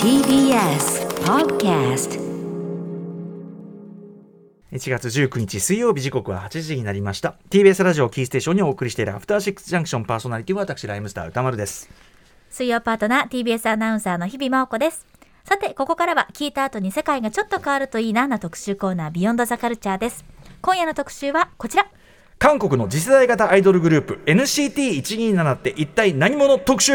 TBS Podcast。1月19日水曜日、時刻は8時になりました。 TBS ラジオキーステーションにお送りしているアフターシックスジャンクション、パーソナリティは私ライムスター歌丸です。水曜パートナー TBS アナウンサーの日々真央子です。さてここからは、聞いた後に世界がちょっと変わるといいなな特集コーナー、ビヨンドザカルチャーです。今夜の特集はこちら。韓国の次世代型アイドルグループ NCT127 って一体何者特集。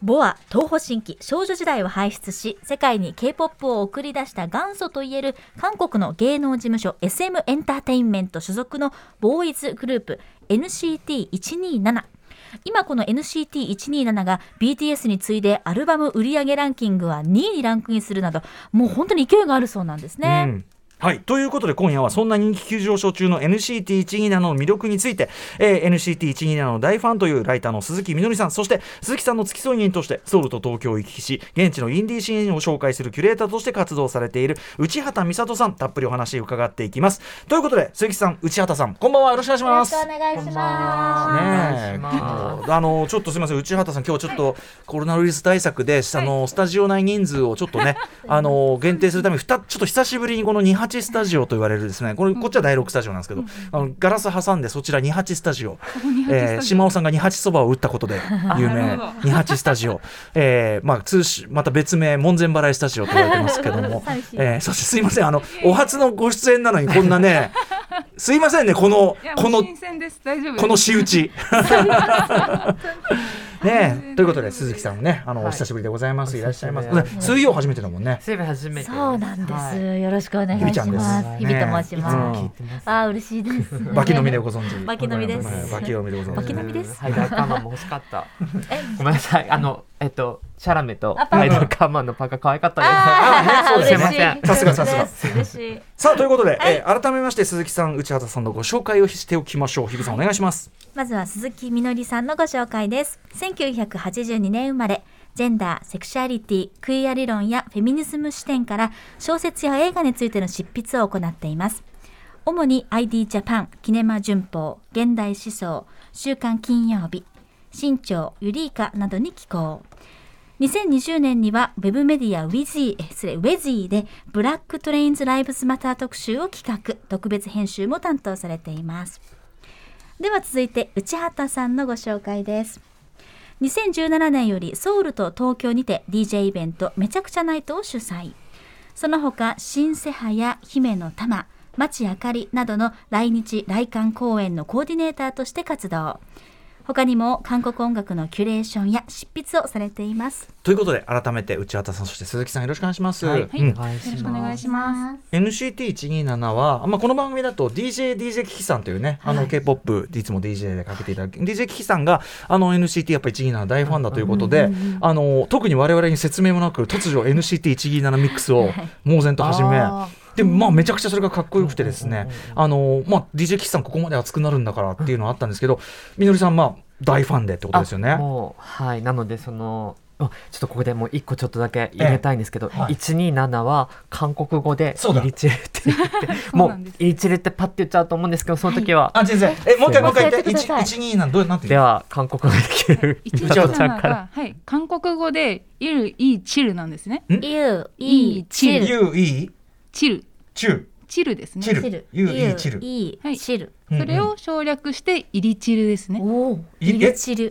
ボア、東方神起、少女時代を輩出し、世界に K-POP を送り出した元祖といえる韓国の芸能事務所 SM エンターテインメント所属のボーイズグループ NCT127。今この NCT127 が BTS に次いでアルバム売上ランキングは2位にランクインするなど、もう本当に勢いがあるそうなんですね、はい、ということで今夜はそんな人気急上昇中の NCT127 の魅力について、NCT127 の大ファンというライターの鈴木みのりさん、そして鈴木さんの付き添い人としてソウルと東京を行き来し、現地のインディーシーンを紹介するキュレーターとして活動されている内畑美里さん、たっぷりお話を伺っていきます。ということで鈴木さん、内畑さん、こんばんは、よろしくお願いします。よろしくお願いします。ちょっとすみません、内畑さん、今日ちょっとコロナウイルス対策で、スタジオ内人数をちょっとね、限定するためにちょっと久しぶりにこの28スタジオと言われるですね、こっちは第6スタジオなんですけど、ガラス挟んでそちら28スタジオ、島尾さんが28そばを打ったことで有名28スタジオ、また別名門前払いスタジオと言われてますけども、そしてすいません、お初のご出演なのにこんなねすいませんね、この仕打ちね、ということで鈴木さんね、お久しぶりでございます、いらっしゃいます。水曜初めてだもんね。水曜初めて。そうなんです、よろしくお願いします。日々と申します。嬉しいです。バキ飲みでご存知。バキ飲みです。バキ飲みでご存知です。ハイドルカーマンも欲しかった。ごめんなさい、シャラメとハイドルカーマンのパーカー可愛かったです。すいません、さすがさすが。さあということで、改めまして鈴木さん、内畑さんのご紹介をしておきましょう。日々さん、お願いします。まずは鈴木みのりさんのご紹介です。1982年生まれ、ジェンダー、セクシュアリティ、クイア理論やフェミニズム視点から小説や映画についての執筆を行っています。主に ID ジャパン、キネマ旬報、現代思想、週刊金曜日、新潮、ユリーカなどに寄稿。2020年にはウェブメディア Wezzy でブラックトレインズライブスマター特集を企画、特別編集も担当されています。では続いて内畑さんのご紹介です。2017年よりソウルと東京にて DJ イベントめちゃくちゃナイトを主催。その他シンセハや姫の玉、町あかりなどの来日来韓公演のコーディネーターとして活動。他にも韓国音楽のキュレーションや執筆をされています。ということで改めて内畑さん、そして鈴木さん、よろしくお願いします。はい、よろしくお願いします。 NCT127 は、この番組だと DJ キキさんというね、K-POP でいつも DJ でかけていただく、DJ キキさんがNCT やっぱり127大ファンだということで、特に我々に説明もなく突如 NCT127 ミックスを猛然と始め、でめちゃくちゃそれがかっこよくてですね、DJ キキさんここまで熱くなるんだからっていうのはあったんですけど、みのりさん大ファンでってことですよね。はい、なのでちょっとここでもう1個ちょっとだけ入れたいんですけど、127は韓国語でイリチルって言って、もうイリチルってパッて言っちゃうと思うんですけど、その時は先生、もう一回言って。127どうなんて言うの。では韓国語で聞ける127が、韓国語でイルイチルなんですね。ユイチル、ユイチル、チュチルですね。チル、ユイチル、イチル、それを省略してイリチルですね。イリチル、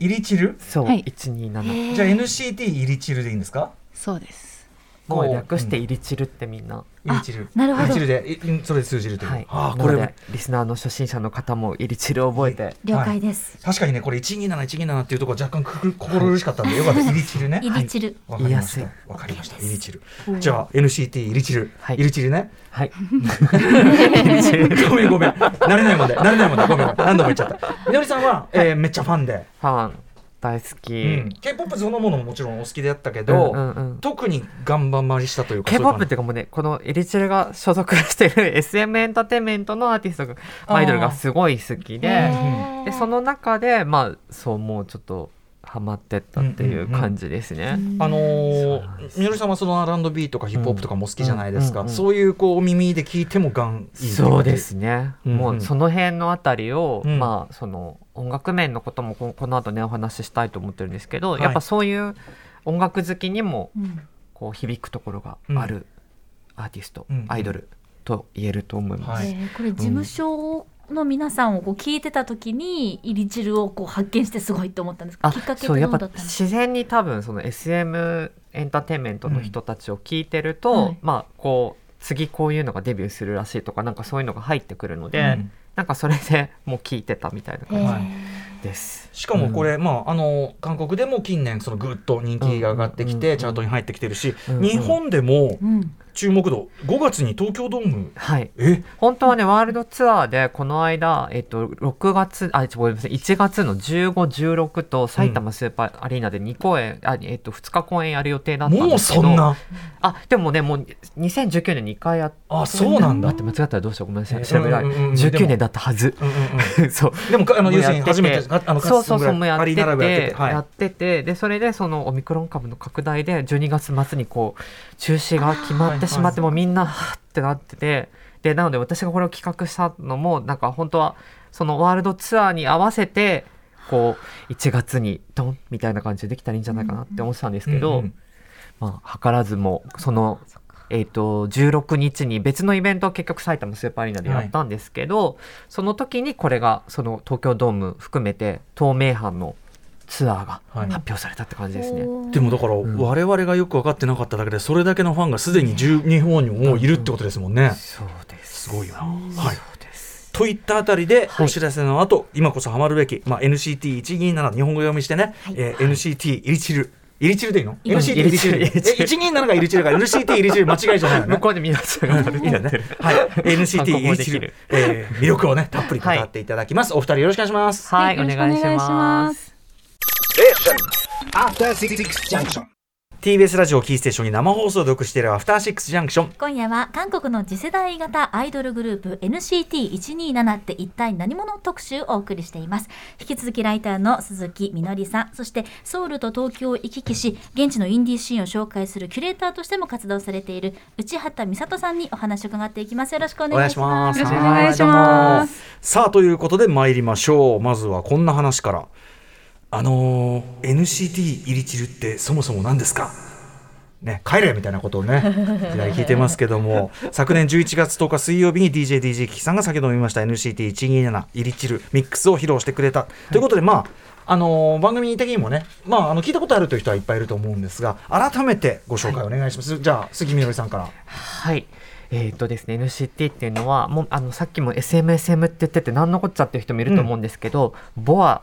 そう、127。じゃあ NCT イリチルでいいんですか。そうです、こう略してイリチルってみんなイリチル、なるほど、イリチルでそれで通じるという、これリスナーの初心者の方もイリチルを覚えて。了解です。確かにね、これ127っていうところ若干心苦しかったんで、よかった。イリチルね、イリチル、言いやすい。わかりました、イリチル。じゃあ NCT イリチル、イリチルね、はいごめん慣れないまでごめん、何度も言っちゃった。みのりさんはめっちゃファンで、大好き、K-POP そのものももちろんお好きであったけど、特に頑張りしたというか K-POP っていうかもうね、このエリチルが所属してる SM エンターテインメントのアーティストがアイドルがすごい好きで、その中でそうもうちょっとハマってったっていう感じですね。みのりさんはその R&B とかヒップホップとかも好きじゃないですか、そういうこう耳で聞いてもガンいい。そうですね、もうその辺のあたりを、まあその音楽面のこともこの後ねお話ししたいと思ってるんですけど、やっぱそういう音楽好きにもこう響くところがあるアーティスト、アイドルと言えると思います。これ事務所の皆さんをこう聞いてた時にイリチルをこう発見してすごいと思ったんですか。きっかけってどうだったんですか。自然に多分その SM エンターテインメントの人たちを聞いてると、まあこう次こういうのがデビューするらしいとか、なんかそういうのが入ってくるので、なんかそれでもう聞いてたみたいな感じです。しかもこれ、まあ、韓国でも近年そのぐっと人気が上がってきてチャートに入ってきてるし、日本でも、注目度5月に東京ドーム、はい、本当はねワールドツアーでこの間、1月の15、16と埼玉スーパーアリーナで2公演、2日公演やる予定だったんですけど、もうそんなでもねもう2019年2回やって、そうなんだって、間違ったらどうしようごめんなさい、調べられない、19年だったはず、そうでも要するに初めてやってて、でそれでそのオミクロン株の拡大で12月末にこう中止が決まってしまって、もみんなはってなってて、でなので私がこれを企画したのもなんか本当はそのワールドツアーに合わせてこう1月にドンみたいな感じでできたらいいんじゃないかなって思ってたんですけど、まあ図らずもその16日に別のイベントを結局埼玉スーパーアリーナでやったんですけど、その時にこれがその東京ドーム含めて東名阪のツアーが発表されたって感じですね。でもだから我々がよく分かってなかっただけで、それだけのファンがすでに日本にもういるってことですもんね、そうです、すごいな、そうです。といったあたりでお知らせの後、今こそハマるべき、まあ、NCT127 日本語読みしてね、NCT イリチル、イリチルでいいの？ NCT イリチル、127がイリチルだから NCT イリチル間違いじゃないよね。向こうで皆さんが悪いんだね。NCT イリチル、魅力をねたっぷり語っていただきます、お二人よろしくお願いします。はい、お願いします。アフターシックスジャンクション、 TBS ラジオキーステーションに生放送を読しているアフターシックスジャンクション、今夜は韓国の次世代型アイドルグループ NCT127 って一体何者特集をお送りしています。引き続きライターの鈴木みのりさん、そしてソウルと東京を行き来し現地のインディーシーンを紹介するキュレーターとしても活動されている内畑美里さんにお話を伺っていきます。よろしくお願いします。よろしくお願いします。さあということで参りましょう。まずはこんな話から。NCT イリチルってそもそも何ですかね、帰れみたいなことをね聞いてますけども、昨年11月10日水曜日に DJ キキさんが先ほど見ました NCT127 イリチルミックスを披露してくれた、ということで、まあ番組的にもね、まあ、聞いたことあるという人はいっぱいいると思うんですが、改めてご紹介お願いします、じゃあ杉みのりさんから。はいですね、NCT っていうのはもうさっきも SMSM って言ってて何のこっちゃっていう人もいると思うんですけど、ボア、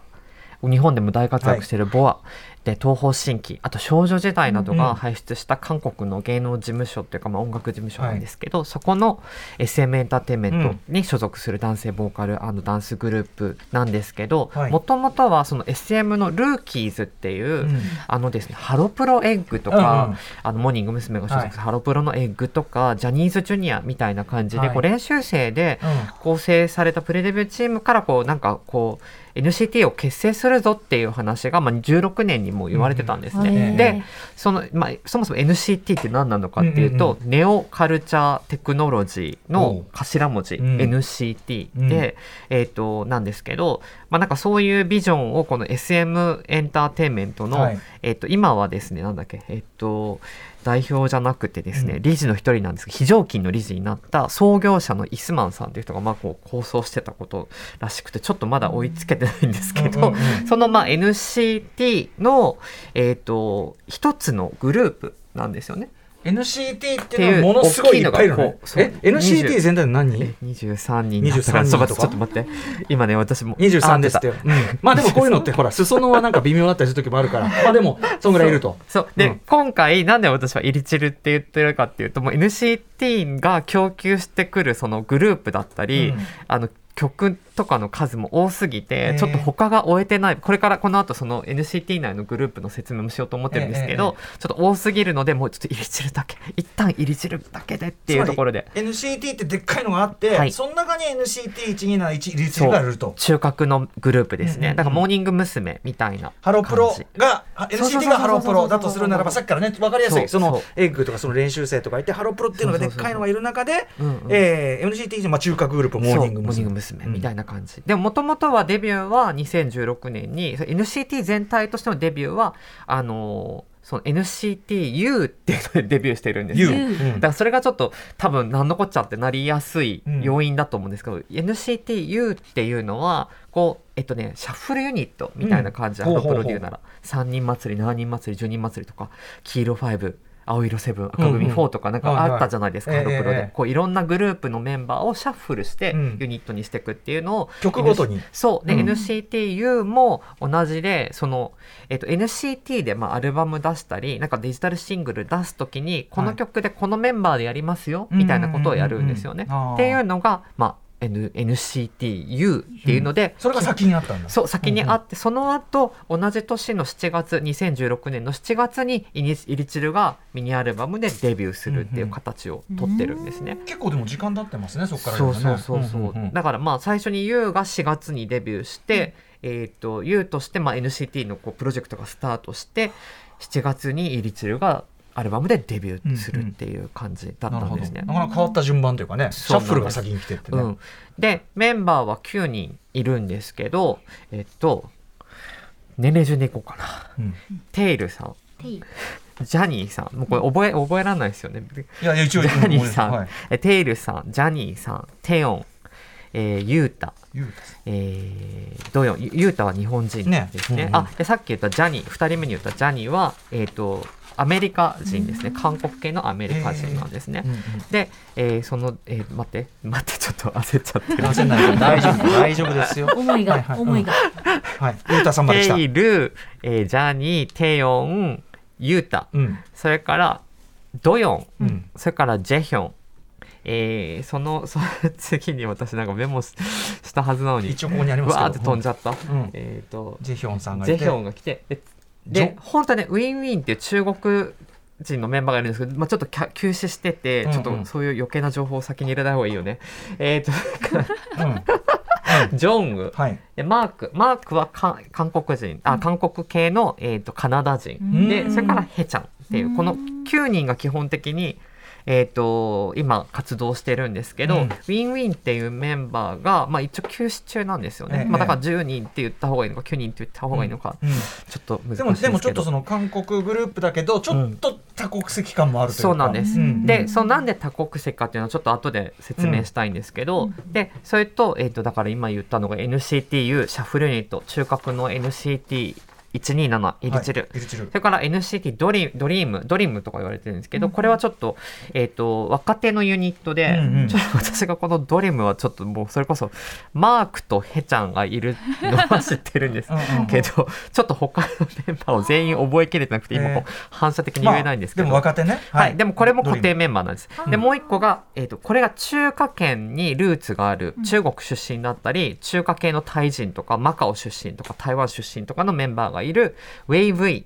日本でも大活躍しているボア、で東方神起、あと少女時代などが輩出した韓国の芸能事務所というか、まあ音楽事務所なんですけど、そこの SM エンターテインメントに所属する男性ボーカル&ダンスグループなんですけど、もともとはその SM のルーキーズっていう、ですね、ハロプロエッグとか、モーニング娘。が所属するハロプロのエッグとか、ジャニーズジュニアみたいな感じでこう練習生で構成されたプレデビューチームからこうなんかこうNCT を結成するぞっていう話が、まあ、16年にも言われてたんですね、でそもそも NCT って何なのかっていうと、ネオカルチャーテクノロジーの頭文字、NCT で、なんですけど、まあ、なんかそういうビジョンをこの SM エンターテインメントの、今はですねなんだっけ、代表じゃなくてですね、理事の一人なんですけど、非常勤の理事になった創業者のイスマンさんという人がまあこう構想してたことらしくて、ちょっとまだ追いつけてないんですけど、そのまあ NCT の、一つのグループなんですよね。NCT っていうのはものすごいいっぱいいるのね。NCT 全体で何人？23人だったから、ちょっと待って今ね私も23ですって、まあでもこういうのってほら裾野はなんか微妙だったりする時もあるからまあでもそんぐらいいると。そうで、今回なんで私はイリチルって言ってるかっていうと、もう NCT が供給してくるそのグループだったり、曲とかの数も多すぎてちょっと他が追えてない。これからこの後その NCT 内のグループの説明もしようと思ってるんですけど、ちょっと多すぎるのでもうちょっと入り散るだけ、一旦入り散るだけでっていうところで NCT ってでっかいのがあって、はい、その中に NCT127 入り散るがあると中核のグループですね、うんうんうん、だからモーニング娘。みたいなハロプロが NCT がハロプロだとするならば、さっきからね分かりやすいそのエッグとかその練習生とかいてハロプロっていうのがでっかいのがいる中で NCT の中核グループモーニング娘。みたいな感じで、もともとはデビューは2016年に NCT 全体としてのデビューはその NCT U っていうのでデビューしてるんですよ、だからそれがちょっと多分何のこっちゃってなりやすい要因だと思うんですけど、うん、NCT U っていうのはこうシャッフルユニットみたいな感じで、ハロプロで言うなら3人祭り7人祭り10人祭りとか黄色5青色7赤組4とかなんかあったじゃないですか、ハロプロでこういろんなグループのメンバーをシャッフルしてユニットにしていくっていうのを、曲ごとにそうで、NCTU も同じでその、NCT でアルバム出したりなんかデジタルシングル出すときにこの曲でこのメンバーでやりますよみたいなことをやるんですよねっていうのがNCTU っていうので、それが先にあったんだ。そう先にあって、その後同じ年の7月2016年の7月にイリチルがミニアルバムでデビューするっていう形を取ってるんですね、結構でも時間経ってますねそこからね。そうだからまあ最初に U が4月にデビューして、U としてNCT のこうプロジェクトがスタートして7月にイリチルがアルバムでデビューするっていう感じだったんですね、なかなか変わった順番というかね、シャッフルが先に来てってね、でメンバーは9人いるんですけど、年齢順でいこうかな、テイルさん、ジャニーさん、もうこれ覚えらんないですよね。いや一応ジャニーさん、はい、テイルさん、ジャニーさん、テヨン、ユータ、どよん、ユータは日本人ですね、あでさっき言ったジャニー、2人目に言ったジャニーはアメリカ人ですね、韓国系のアメリカ人なんですね、で、その、待ってちょっと焦っちゃってる大丈夫ですよ、思いがユータさんまで来た、テイル、ジャニー、テヨン、ユータ、それからドヨン、それからジェヒョン、その次に私なんかメモしたはずなのに一応ここにありますけどわーって飛んじゃった、ジェヒョンさんが来てで本当はねウィンウィンっていう中国人のメンバーがいるんですけど、ちょっと休止しててちょっとそういう余計な情報を先に入れない方がいいよね、ジョンウ、でマークは韓国人、韓国系の、カナダ人で、それからヘちゃんっていうこの9人が基本的に今活動してるんですけど、ウィンウィンっていうメンバーが、一応休止中なんですよね、だから10人って言った方がいいのか9人って言った方がいいのか、ちょっと難しいですけど、でもちょっとその韓国グループだけどちょっと多国籍感もあるというか、そうなんです、でそのなんで多国籍かっていうのはちょっと後で説明したいんですけど、でそれと、だから今言ったのが NCTU シャッフルユニット中核の NCT127イリチル、それから NCT ドリームとか言われてるんですけど、これはちょっと、若手のユニットで、ちょっと私がこのドリームはちょっともうそれこそマークとヘちゃんがいるのは知ってるんですけどちょっと他のメンバーを全員覚えきれてなくて今こう反射的に言えないんですけど、でも若手ね、でもこれも固定メンバーなんです、でもう一個が、これが中華圏にルーツがある中国出身だったり、中華系のタイ人とかマカオ出身とか台湾出身とかのメンバーがいる WayV、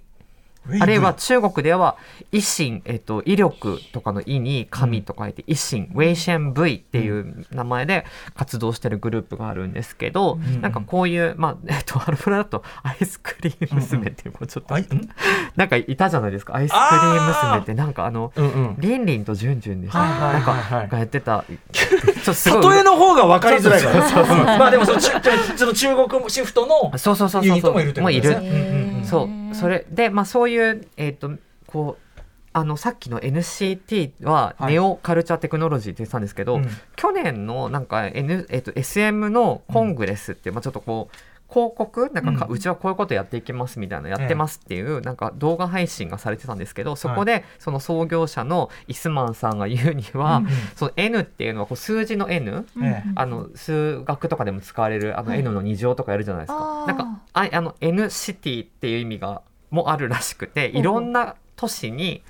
あるいは中国では維新、威力とかの意に神と書いて維新、ウェイシェン V っていう名前で活動してるグループがあるんですけど、なんかこういうハロプロだとアイスクリーム娘ってもうちょっと、なんかいたじゃないですかアイスクリーム娘って、なんかリンリンとジュンジュンでした、なんかがやってた例えの方が分かりづらいからまあでも中国シフトのユニットもいるということですね。それでそういうこうさっきの NCT はネオカルチャーテクノロジーって言ってたんですけど、去年のなんか SM のコングレスってちょっとこう広告なんかうちはこういうことやっていきますみたいなやってますっていうなんか動画配信がされてたんですけど、そこでその創業者のイスマンさんが言うには、その N っていうのはこう数字の N、数学とかでも使われるN の2乗とかやるじゃないですか、なんかN シティっていう意味がもあるらしくて、いろんな都市に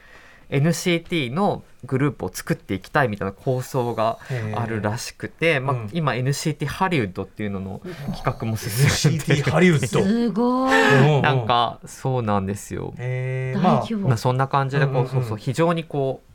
NCT のグループを作っていきたいみたいな構想があるらしくて、まあうん、今 NCT ハリウッドっていうのの企画も進んでる。NCT ハリウッドすごい。なんかそうなんですよ。まあ、そんな感じでこう、そうそう非常にこう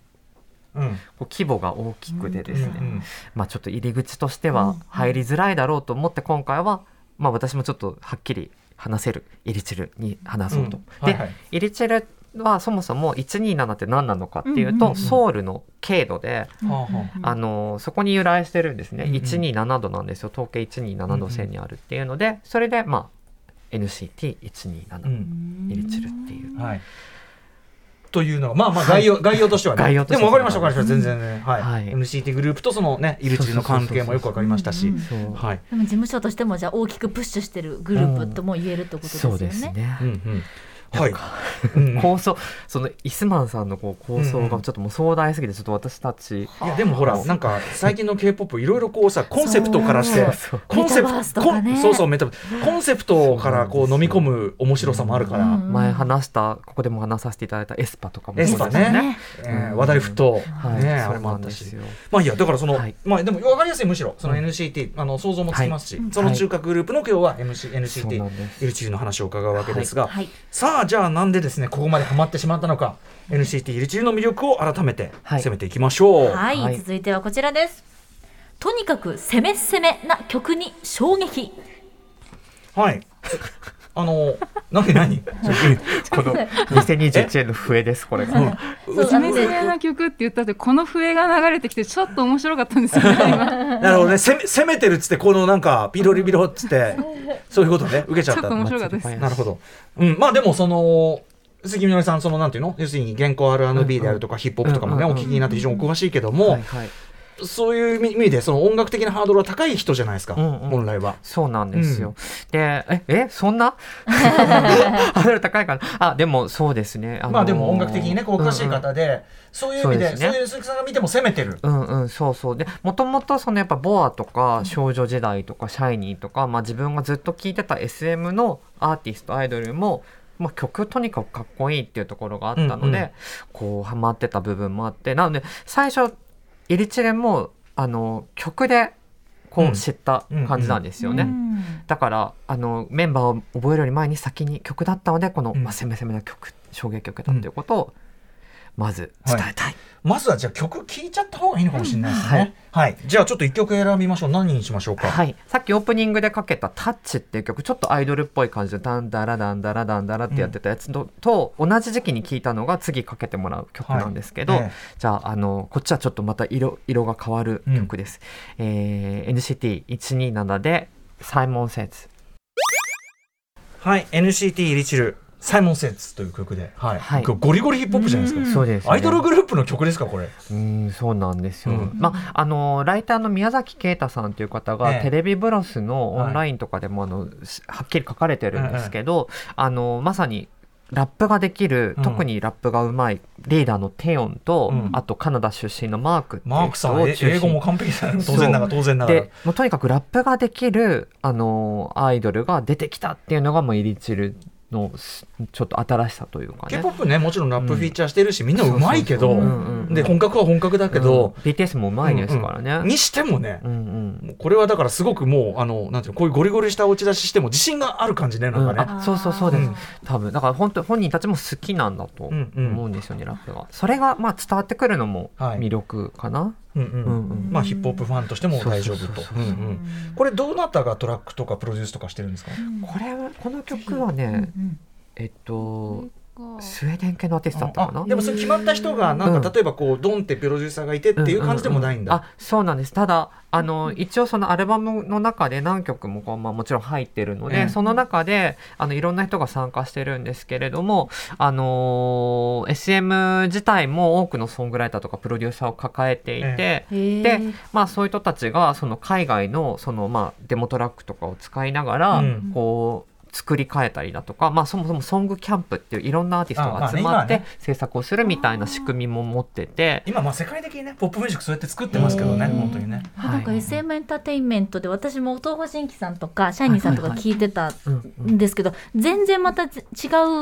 うん、規模が大きくてですね、うんうんまあ、ちょっと入り口としては入りづらいだろうと思って今回は、まあ、私もちょっとはっきり話せるイリチルに話そうと、うんはいはい、でイリチルはそもそも127って何なのかっていうと、うんうんうん、ソウルの経度で、うん、そこに由来してるんですね、うんうん、127度なんですよ。統計127度線にあるっていうので、それで、まあ、NCT127、うん、イリチルっていう、はいというのはまあまあ概要としてはね。概要としてはでも分かりましたから全然ね、はいはい、NCT グループとそのねイルチルの関係もよく分かりましたし、はい。でも事務所としてもじゃあ大きくプッシュしてるグループとも言えるってことですよね。そうですね。うんうんはい、構想そのイスマンさんのこう構想がちょっともう壮大すぎてちょっと私たち、うん、いやでもほらなんか最近の K-POP いろいろこうさコンセプトからしてコンセプトからこう飲み込む面白さもあるから、うん、前話したここでも話させていただいたエスパとかもエスパね、話題沸騰、はいね、あれもあったし、まあいやだからその、はい、まあでも分かりやすいむしろその NCT 想像もつきますし、はい、その中核グループの今日は NCT イルチルの話を伺うわけですが、はいはい、さあじゃあなんでですねここまでハマってしまったのか NCT イリチルの魅力を改めて攻めていきましょう。はい、はい、続いてはこちらです。とにかく攻め攻めな曲に衝撃。はい何この2021年の笛ですこれが攻め攻めな曲って言ったってこの笛が流れてきてちょっと面白かったんですよねなるほどね攻めてるっつってこのなんかピロリピロっつってそういうことね受けちゃったちょっと面白かったです。なるほど、うん、まあでもその杉みのりさんそのなんていうの要するに現行 R&B であるとか、うんうん、ヒップホップとかもね、うんうん、お聞きになって非常にお詳しいけども、うんうんはいはい、そういう意味でその音楽的なハードルは高い人じゃないですか、うんうん、本来はそうなんですよ、うん、でそんなハードル高いかなあでもそうですね、まあでも音楽的にねこうおかしい方で、うんうん、そういう意味でそういう鈴木さんが見ても攻めてるうんうんそうそうでもともとそのやっぱボアとか少女時代とかシャイニーとか、まあ、自分がずっと聴いてた SM のアーティストアイドルもまあ、曲とにかくかっこいいっていうところがあったので、うんうん、こうハマってた部分もあってなので最初イリチレも曲でこう知った感じなんですよね、うんうんうん、だからメンバーを覚えるより前に先に曲だったのでこの、まあ、攻め攻めの曲衝撃曲だっていうことをまず伝えたい、はい、まずはじゃあ曲聴いちゃった方がいいのかもしれないですね、うんはいはい、じゃあちょっと1曲選びましょう。何にしましょうか、はい、さっきオープニングでかけたタッチっていう曲ちょっとアイドルっぽい感じでダンダラダンダラダンダラってやってたやつ と同じ時期に聴いたのが次かけてもらう曲なんですけど、はいじゃあ、こっちはちょっとまた色が変わる曲です、うんNCT127 でサイモンセーズ。はい NCT イリチルサイモンセッツという曲で、はいはい、ゴリゴリヒップホップじゃないですか。そうです、ね、アイドルグループの曲ですかこれ。そうなんですよ、うんまあ、ライターの宮崎啓太さんという方が、テレビブロスのオンラインとかでもはっきり書かれてるんですけど、まさにラップができる、うん、特にラップがうまいリーダーのテヨンと、うん、あとカナダ出身のマークっていう人を中心にマークさん英語も完璧される当然ながらでもうとにかくラップができる、アイドルが出てきたっていうのがもうイリチルのちょっと新しさというかね K-POP ねもちろんラップフィーチャーしてるし、うん、みんなうまいけどで本格は本格だけど、うん、BTS もうまいですからね、うんうん、にしてもね、うんうん、これはだからすごくもうなんていうのこういうゴリゴリした落ち出ししても自信がある感じねなんかね、うん、そうです、うん、多分だから本人たちも好きなんだと思うんですよね、うんうん、ラップがそれがまあ伝わってくるのも魅力かな、はいうんうんうんうん、まあヒップホップファンとしても大丈夫と。これどなたがトラックとかプロデュースとかしてるんですか、うん、この曲はね、うん、スウェーデン系のアーティストだったかな。でもそれ決まった人がなんか例えばこうドンってプロデューサーがいてっていう感じでもないんだ、うんうんうん、あそうなんです。ただ一応そのアルバムの中で何曲もこう、まあ、もちろん入ってるので、その中でいろんな人が参加してるんですけれども、SM 自体も多くのソングライターとかプロデューサーを抱えていて、で、まあ、そういう人たちがその海外の、その、まあ、デモトラックとかを使いながら、こう作り変えたりだとか、まあ、そもそもソングキャンプっていういろんなアーティストが集まって制作をするみたいな仕組みも持ってて、今まあ世界的にねポップミュージックそうやって作ってますけどね、本当にね、なんか SM エンターテインメントで私も東方神起さんとかシャイニーさんとか聞いてたんですけど、全然また違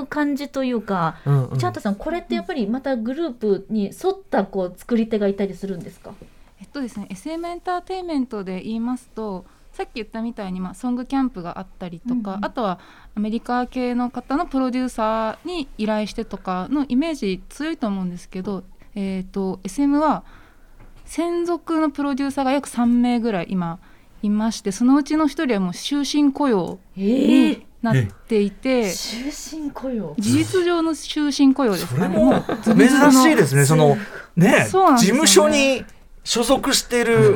う感じというか、チャートさんこれってやっぱりまたグループに沿ったこう作り手がいたりするんですか？ですね、SM エンターテインメントで言いますと、さっき言ったみたいに、まあ、ソングキャンプがあったりとか、あとはアメリカ系の方のプロデューサーに依頼してとかのイメージ強いと思うんですけど、SM は専属のプロデューサーが約3名ぐらい今いまして、そのうちの1人はもう終身雇用になっていて、終身雇用、事実上の終身雇用ですね。それも珍しいですね。そのね、事務所に所属してる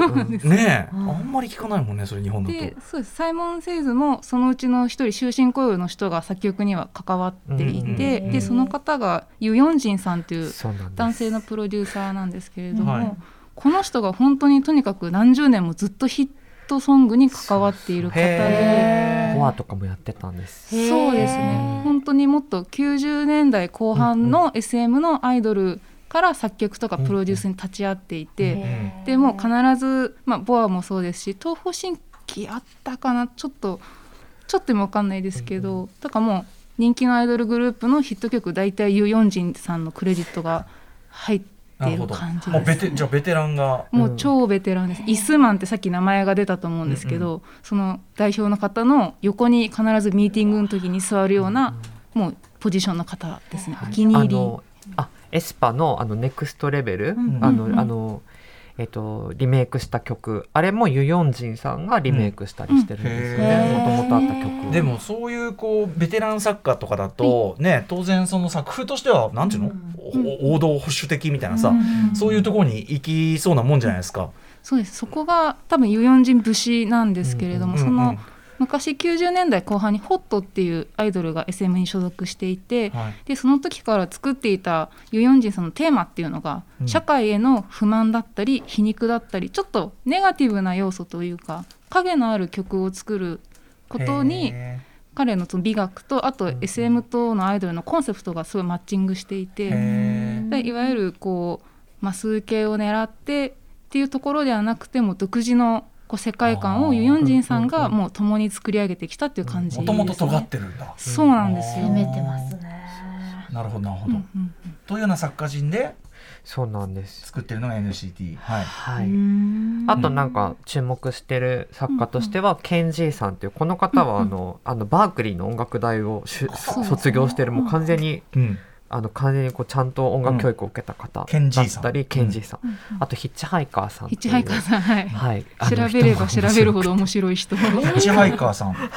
ね、あんまり聞かないもんね、それ日本だと。で、そうです、サイモンセイズもそのうちの一人、終身雇用の人が作曲には関わっていて、でその方がユ・ヨンジンさんという男性のプロデューサーなんですけれども、はい、この人が本当にとにかく何十年もずっとヒットソングに関わっている方で、コアとかもやってたんです。そうですね、本当にもっと90年代後半の SM のアイドルから作曲とかプロデュースに立ち会っていて、でも必ず、まあ、ボアもそうですし、東方神起あったかな、ちょっと今分かんないですけど、だからもう人気のアイドルグループのヒット曲、大体ユ・ヨンジンさんのクレジットが入っている感じです、ね。もうじゃあベテランが、もう超ベテランです。イスマンってさっき名前が出たと思うんですけど、その代表の方の横に必ずミーティングの時に座るような、もうポジションの方ですね、お気に入り。エスパ のネクストレベル、リメイクした曲、あれもユ・ヨンジンさんがリメイクしたりしてるんですよね、もともとあった曲。でもそうい うベテラン作家とかだと、ね、当然その作風としてはなんていうの、王道保守的みたいなさ、そういうところに行きそうなもんじゃないですか。そうです、そこが多分ユ・ヨンジン節なんですけれども、その昔90年代後半にホットっていうアイドルが SM に所属していて、はい、でその時から作っていたユ・ヨンジンさんのテーマっていうのが、社会への不満だったり皮肉だったり、ちょっとネガティブな要素というか影のある曲を作ることに、彼の美学とあと SM とのアイドルのコンセプトがすごいマッチングしていて、でいわゆるこうマス系を狙ってっていうところではなくても、独自のこう世界観をユ・ヨンジンさんがもう共に作り上げてきたっていう感じですね。もともと尖ってるんだ。そうなんですよ。攻めてますね。なるほどなるほど。というような作家陣で、そうなんです、作ってるのが NCT。あとなんか注目してる作家としては、ケンジーさんっていう、この方はあのバークリーの音楽大を卒業してる、もう完全に。完全にこうちゃんと音楽教育を受けた方だったり、ケンジーさん、あとヒッチハイカーさん、ヒッチハイカーさん、はい、調べれば調べるほど面白い人、ヒッチハイカーさん、面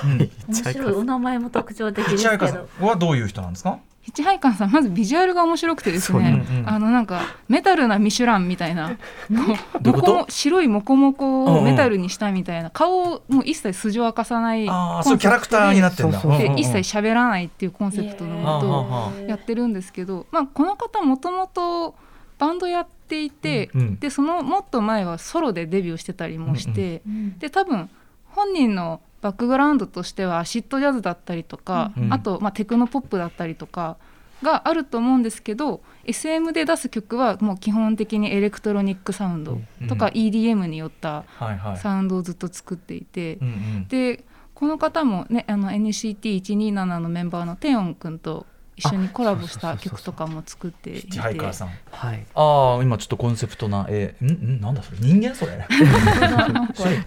白いお名前も特徴的ですけど、ヒッチハイカーさんはどういう人なんですか？ヒッチハイカーさん、まずビジュアルが面白くてですね、なんかメタルなミシュランみたいな、白いモコモコをメタルにしたみたいな、顔をもう一切素性を明かさない、あ、そういうキャラクターになってるんだ。一切喋らないっていうコンセプトのことをやってるんですけど、まあ、この方もともとバンドやっていて、でそのもっと前はソロでデビューしてたりもして、で多分本人のバックグラウンドとしてはアシッドジャズだったりとか、あと、まあ、テクノポップだったりとかがあると思うんですけど、 SM で出す曲はもう基本的にエレクトロニックサウンドとか EDM によったサウンドをずっと作っていて、でこの方も、ね、NCT127 のメンバーのテヨン君と一緒にコラボした曲とかも作っていて、ヒッチハイカーさん、はい、あ、今ちょっとコンセプトな、なんだそれ、人間それ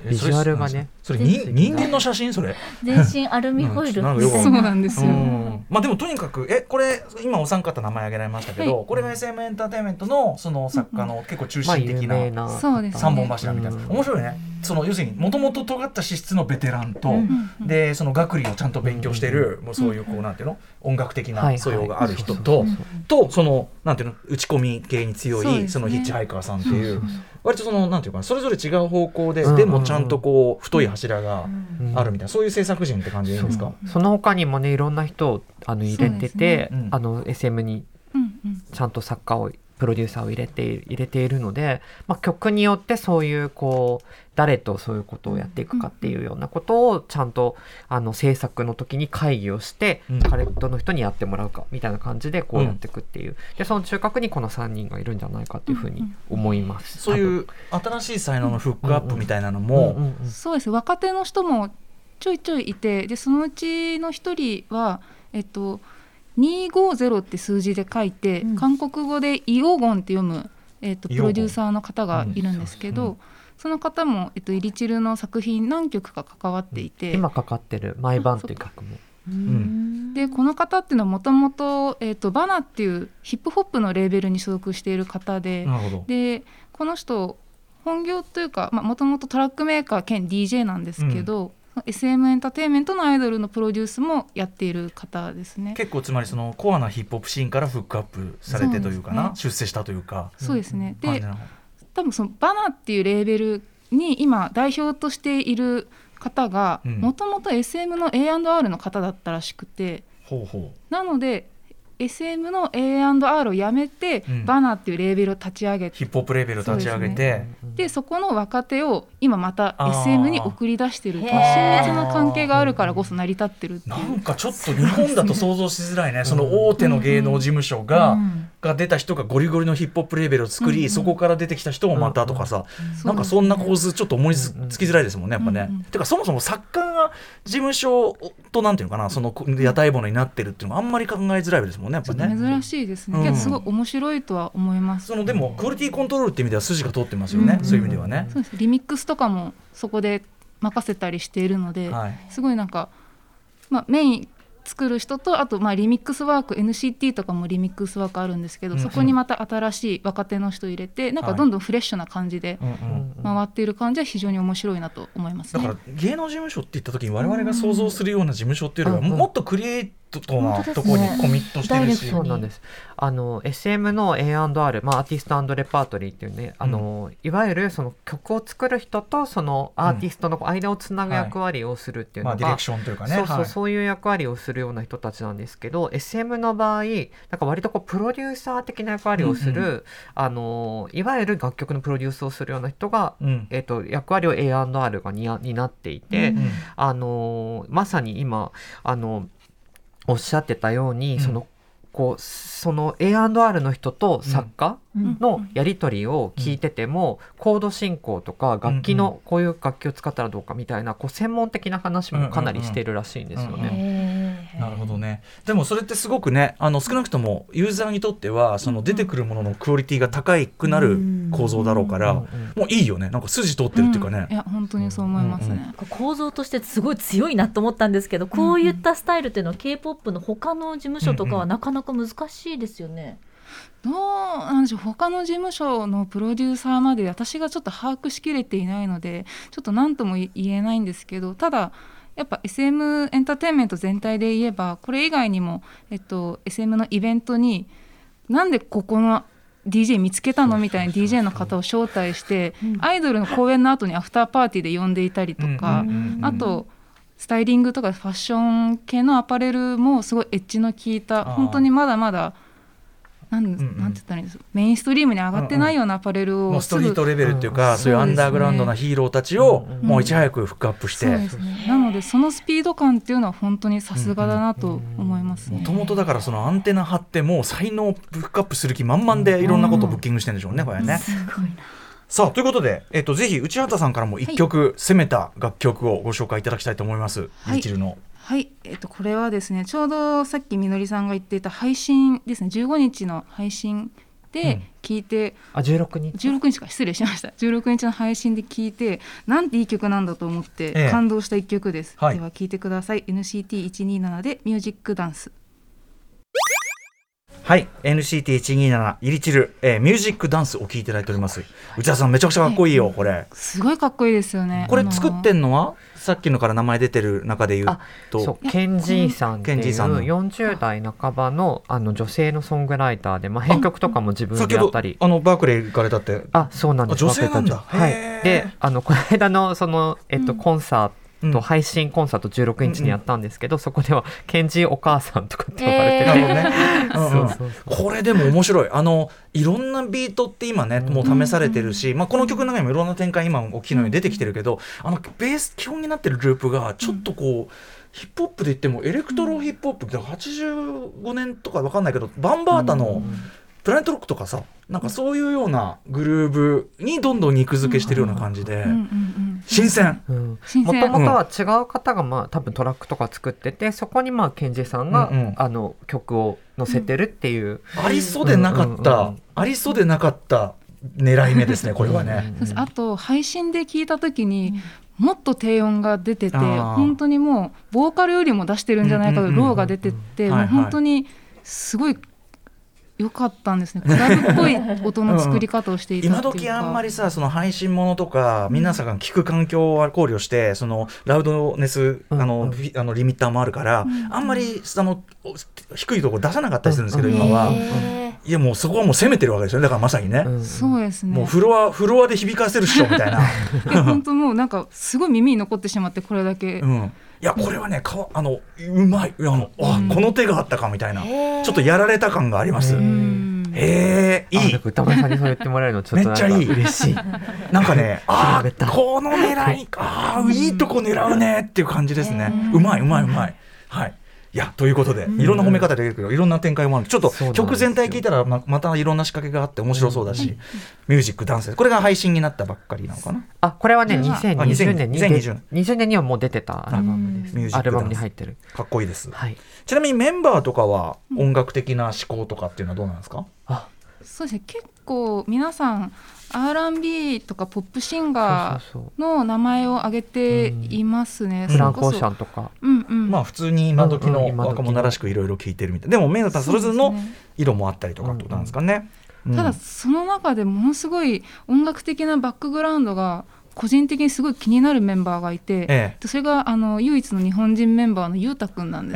ビジュアルがね、それ人間の写真、それ全身アルミホイル、そうなんですよ。まあでもとにかく、これ今お三方名前挙げられましたけど、これが SM エンターテインメントのその作家の結構中心的な三本柱みたいな、面白いね。その要するにもともと尖った資質のベテランと、でその学理をちゃんと勉強している、もうそういうこうなんていうの、音楽的な素養がある人と、そのなんていうの、打ち込み系に強いそのヒッチハイカーさんっていう、割とそのなんていうか、それぞれ違う方向で、でもちゃんとこう太い柱があるみたいな、そういう制作人って感じですか？その他にもね、いろんな人を入れてて、SM にちゃんと作家をプロデューサーを入れているので、まあ、曲によってそういうこう誰とそういうことをやっていくかっていうようなことをちゃんと制作の時に会議をして、うん、彼どの人にやってもらうかみたいな感じでこうやっていくっていう、うん、でその中核にこの3人がいるんじゃないかっていうふうに思います、うんうん、そういう新しい才能のフックアップみたいなのも、うんうんうんうん、そうです。若手の人もちょいちょいいて、でそのうちの一人は250って数字で書いて、うん、韓国語でイオゴンって読む、プロデューサーの方がいるんですけど、うん、その方も、イリチルの作品何曲か関わっていて、今かかってる毎晩っていう曲も、うん、でこの方っていうのはもともとバナっていうヒップホップのレーベルに所属している方で、でこの人本業というかもともとトラックメーカー兼 DJ なんですけど、うん、SM エンターテインメントのアイドルのプロデュースもやっている方ですね。結構つまりそのコアなヒップホップシーンからフックアップされてというかな、出世したというか、そうですね、うん、で多分そのバナっていうレーベルに今代表としている方がもともと SM の A&R の方だったらしくて、うん、なので SM の A&R をやめて、うん、バナっていうレーベルを立ち上げて、ヒップホップレーベルを立ち上げて、でそこの若手を今また SM に送り出してる、親密な関係があるからこそ成り立ってるっていう、なんかちょっと日本だと想像しづらいね、その大手の芸能事務所 が出た人がゴリゴリのヒップホップレーベルを作り、うんうん、そこから出てきた人もまたとかさ、うんうん、なんかそんな構図ちょっと思いつきづらいですもんね、やっぱね、うんうん、てかそもそも作家が事務所となんていうのかな、その屋台物になってるっていうのもあんまり考えづらいですもんね、やっぱね、珍しいですね、うん、けどすごい面白いとは思います。そのでもクオリティコントロールって意味では筋が通ってますよね、うんそういう意味ではね、そうです。リミックスとかもそこで任せたりしているので、はい、すごいなんか、メイン作る人とあとリミックスワーク NCT とかもリミックスワークあるんですけど、うんうん、そこにまた新しい若手の人入れてなんかどんどんフレッシュな感じで回っている感じは非常に面白いなと思いますね、うんうん、だから芸能事務所って言った時に我々が想像するような事務所っていうよりは、うんうん、もっとクリエイティブところにコミットしてるし、そうなんです。SM の A&R、アーティスト&レパートリーっていうね、いわゆるその曲を作る人とそのアーティストの間をつなぐ役割をするっていうのが、ディレクションというかね、そういう役割をするような人たちなんですけど、SM の場合なんか割とこうプロデューサー的な役割をする、うんうん、いわゆる楽曲のプロデュースをするような人が、うん役割を A&R が担っていて、うんうん、まさに今おっしゃってたように、うん、その A&R の人と作家のやり取りを聞いてても、うん、コード進行とか楽器のこういう楽器を使ったらどうかみたいなこう専門的な話もかなりしてるらしいんですよね。なるほどね。でもそれってすごくね、少なくともユーザーにとってはその出てくるもののクオリティが高くなる構造だろうから、うんうんうん、もういいよね、なんか筋通ってるっていうかね、うん、いや本当にそう思いますね、うんうん、構造としてすごい強いなと思ったんですけど、こういったスタイルっていうのは K-POP の他の事務所とかはなかなか難しいですよね、うんうん、どうなんでしょう、他の事務所のプロデューサーまで私がちょっと把握しきれていないのでちょっと何とも言えないんですけど、ただやっぱ SM エンターテインメント全体で言えばこれ以外にも、SM のイベントになんでここの DJ 見つけたのみたいな DJ の方を招待してアイドルの公演の後にアフターパーティーで呼んでいたりとか、あとスタイリングとかファッション系のアパレルもすごいエッジの効いた、本当にまだまだなんて言ったらいいんですか、メインストリームに上がってないようなアパレルを、ストリートレベルっていうか、そういうアンダーグラウンドなヒーローたちをもういち早くフックアップして、そうですね、なのでそのスピード感っていうのは本当にさすがだなと思いますね。もともとだからそのアンテナ張ってもう才能フックアップする気満々でいろんなことをブッキングしてるんでしょうね、これね。すごいな。さあということで、ぜひ内畑さんからも1曲攻めた楽曲をご紹介いただきたいと思います、はい、リチルの。はい、これはですね、ちょうどさっきみのりさんが言っていた配信ですね、15日の配信で聞いて、16日か、失礼しました、16日の配信で聞いてなんていい曲なんだと思って感動した一曲です、はい、では聞いてください。 NCT127 でミュージックダンス。はい、NCT127 イリチル、ミュージックダンスを聴いていただいております。内田さんめちゃくちゃかっこいいよ、これすごいかっこいいですよね。これ作ってんのはさっきのから名前出てる中で言うと、そうケンジーさんっていう40代半ば の女性のソングライターで、編曲とかも自分でやったり、バークレー行かれたって。あ、そうなんです、女性なんだ。はい、でこの間のその、コンサート配信コンサート16インチにやったんですけど、うんうん、そこではケンジお母さんとかって呼ばれてて、これでも面白い。いろんなビートって今ねもう試されてるし、まあ、この曲の中にもいろんな展開今お聞きのように出てきてるけど、ベース基本になってるループがちょっとこう、うん、ヒップホップで言ってもエレクトロヒップホップって85年とか分かんないけど、バンバータのプラネットロックとかさ、なんかそういうようなグルーブにどんどん肉付けしてるような感じで、新鮮。もともとは違う方が、まあ、多分トラックとか作ってて、そこにまあケンジさんが、うんうん、曲を載せてるっていう、うん、ありそうでなかった、うんうんうん、ありそうでなかった狙い目ですねこれはね。そうです。あと配信で聞いた時に、うん、もっと低音が出てて、本当にもうボーカルよりも出してるんじゃないかと、ローが出てて、もう本当にすごい良かったんですね。クラブっぽい音の作り方をしていたっていうか。今時あんまりさ、その配信ものとか皆さんが聞く環境を考慮して、そのラウドネス、リミッターもあるから、うんうん、あんまり低いところ出さなかったりするんですけど、うん、今は、いやもうそこはもう攻めてるわけですよね。だからまさにね、うん、そうですね、もうフロアで響かせるっしょみたいな本当もうなんかすごい耳に残ってしまって、これだけ、うん、いやこれはね、うまい、この手があったかみたいな、ちょっとやられた感があります。いい。歌丸さんにそう言ってもらえるのちょっとめっちゃいい、嬉しい。なんかね、ああこの狙いか、いいとこ狙うねっていう感じですね。うまい、はい。いや、ということで、いろんな褒め方できるけど、いろんな展開もある。ちょっと曲全体聴いたら またいろんな仕掛けがあって面白そうだし、ミュージック、ダンス、これが配信になったばっかりなのかな。これはね、2020年にはもう出てたアルバムです。ミュージック、アルバムに入ってる。かっこいいです、はい。ちなみにメンバーとかは音楽的な思考とかっていうのはどうなんですか？そうですね、結構皆さん R&B とかポップシンガーの名前を挙げていますね。フランコーシャンとか、まあ普通に今時の若者らしくいろいろ聞いてるみたいな。でもメンバーそれぞれの色もあったりとかってことなんですかね、うんうん、ただその中でものすごい音楽的なバックグラウンドが個人的にすごい気になるメンバーがいて、それが唯一の日本人メンバーのゆうたくんなんで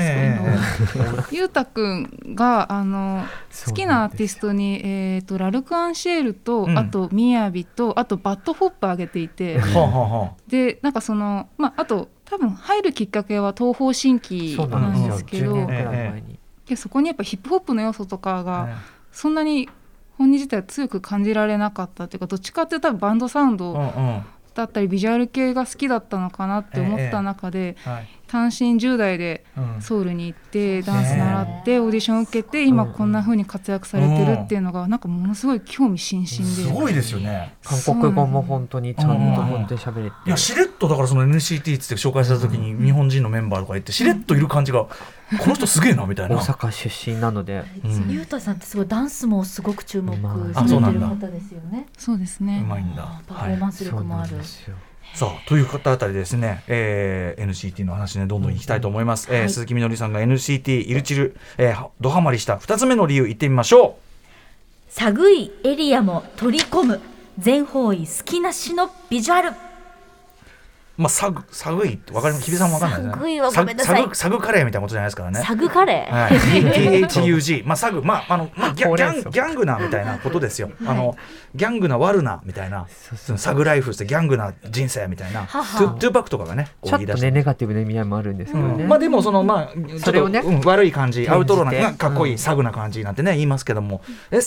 すけど、ゆうたくんが好きなアーティストに、ラルク・アンシエルと、あとみやびと、あとバッドホップあげていて、でなんかその、あと多分入るきっかけは東方神起なんですけど、10年くらい前に、そこにやっぱヒップホップの要素とかがそんなに本人自体は強く感じられなかったというか、どっちかって多分バンドサウンドだったりビジュアル系が好きだったのかなって思った中で、単身10代でソウルに行って、ダンス習ってオーディション受けて、今こんな風に活躍されてるっていうのが、なんかものすごい興味津々で、すごいですよね。韓国語も本当にちゃんと本当に喋れて、いやしれっとだから、その NCT って紹介した時に日本人のメンバーとか言ってしれっといる感じが、この人すげえなみたいな。大阪出身なので、ゆうたさんってすごいダンスもすごく注目されてる方ですよね。そうですね、うまいんだ。パフォーマンス力もある。さあ、という方あたりですね、NCT の話ね、どんどんいきたいと思います、鈴木みのりさんが NCT イルチル、ドハマりした2つ目の理由いってみましょう。寒いエリアも取り込む全方位好きなしのビジュアル。サグイって分かります？日比さんも分かんない。サグカレーみたいなことじゃないですからね。サグカレー、THUG、サグ、ギャングなみたいなことですよ。ギャングな悪なみたいな、サグライフしてギャングな人生みたいな、トゥーパックとかがね、ちょっとねネガティブな意味合いもあるんですけどね。でもそれをね、悪い感じ、アウトローなかっこいいサグな感じなんてね言いますけども、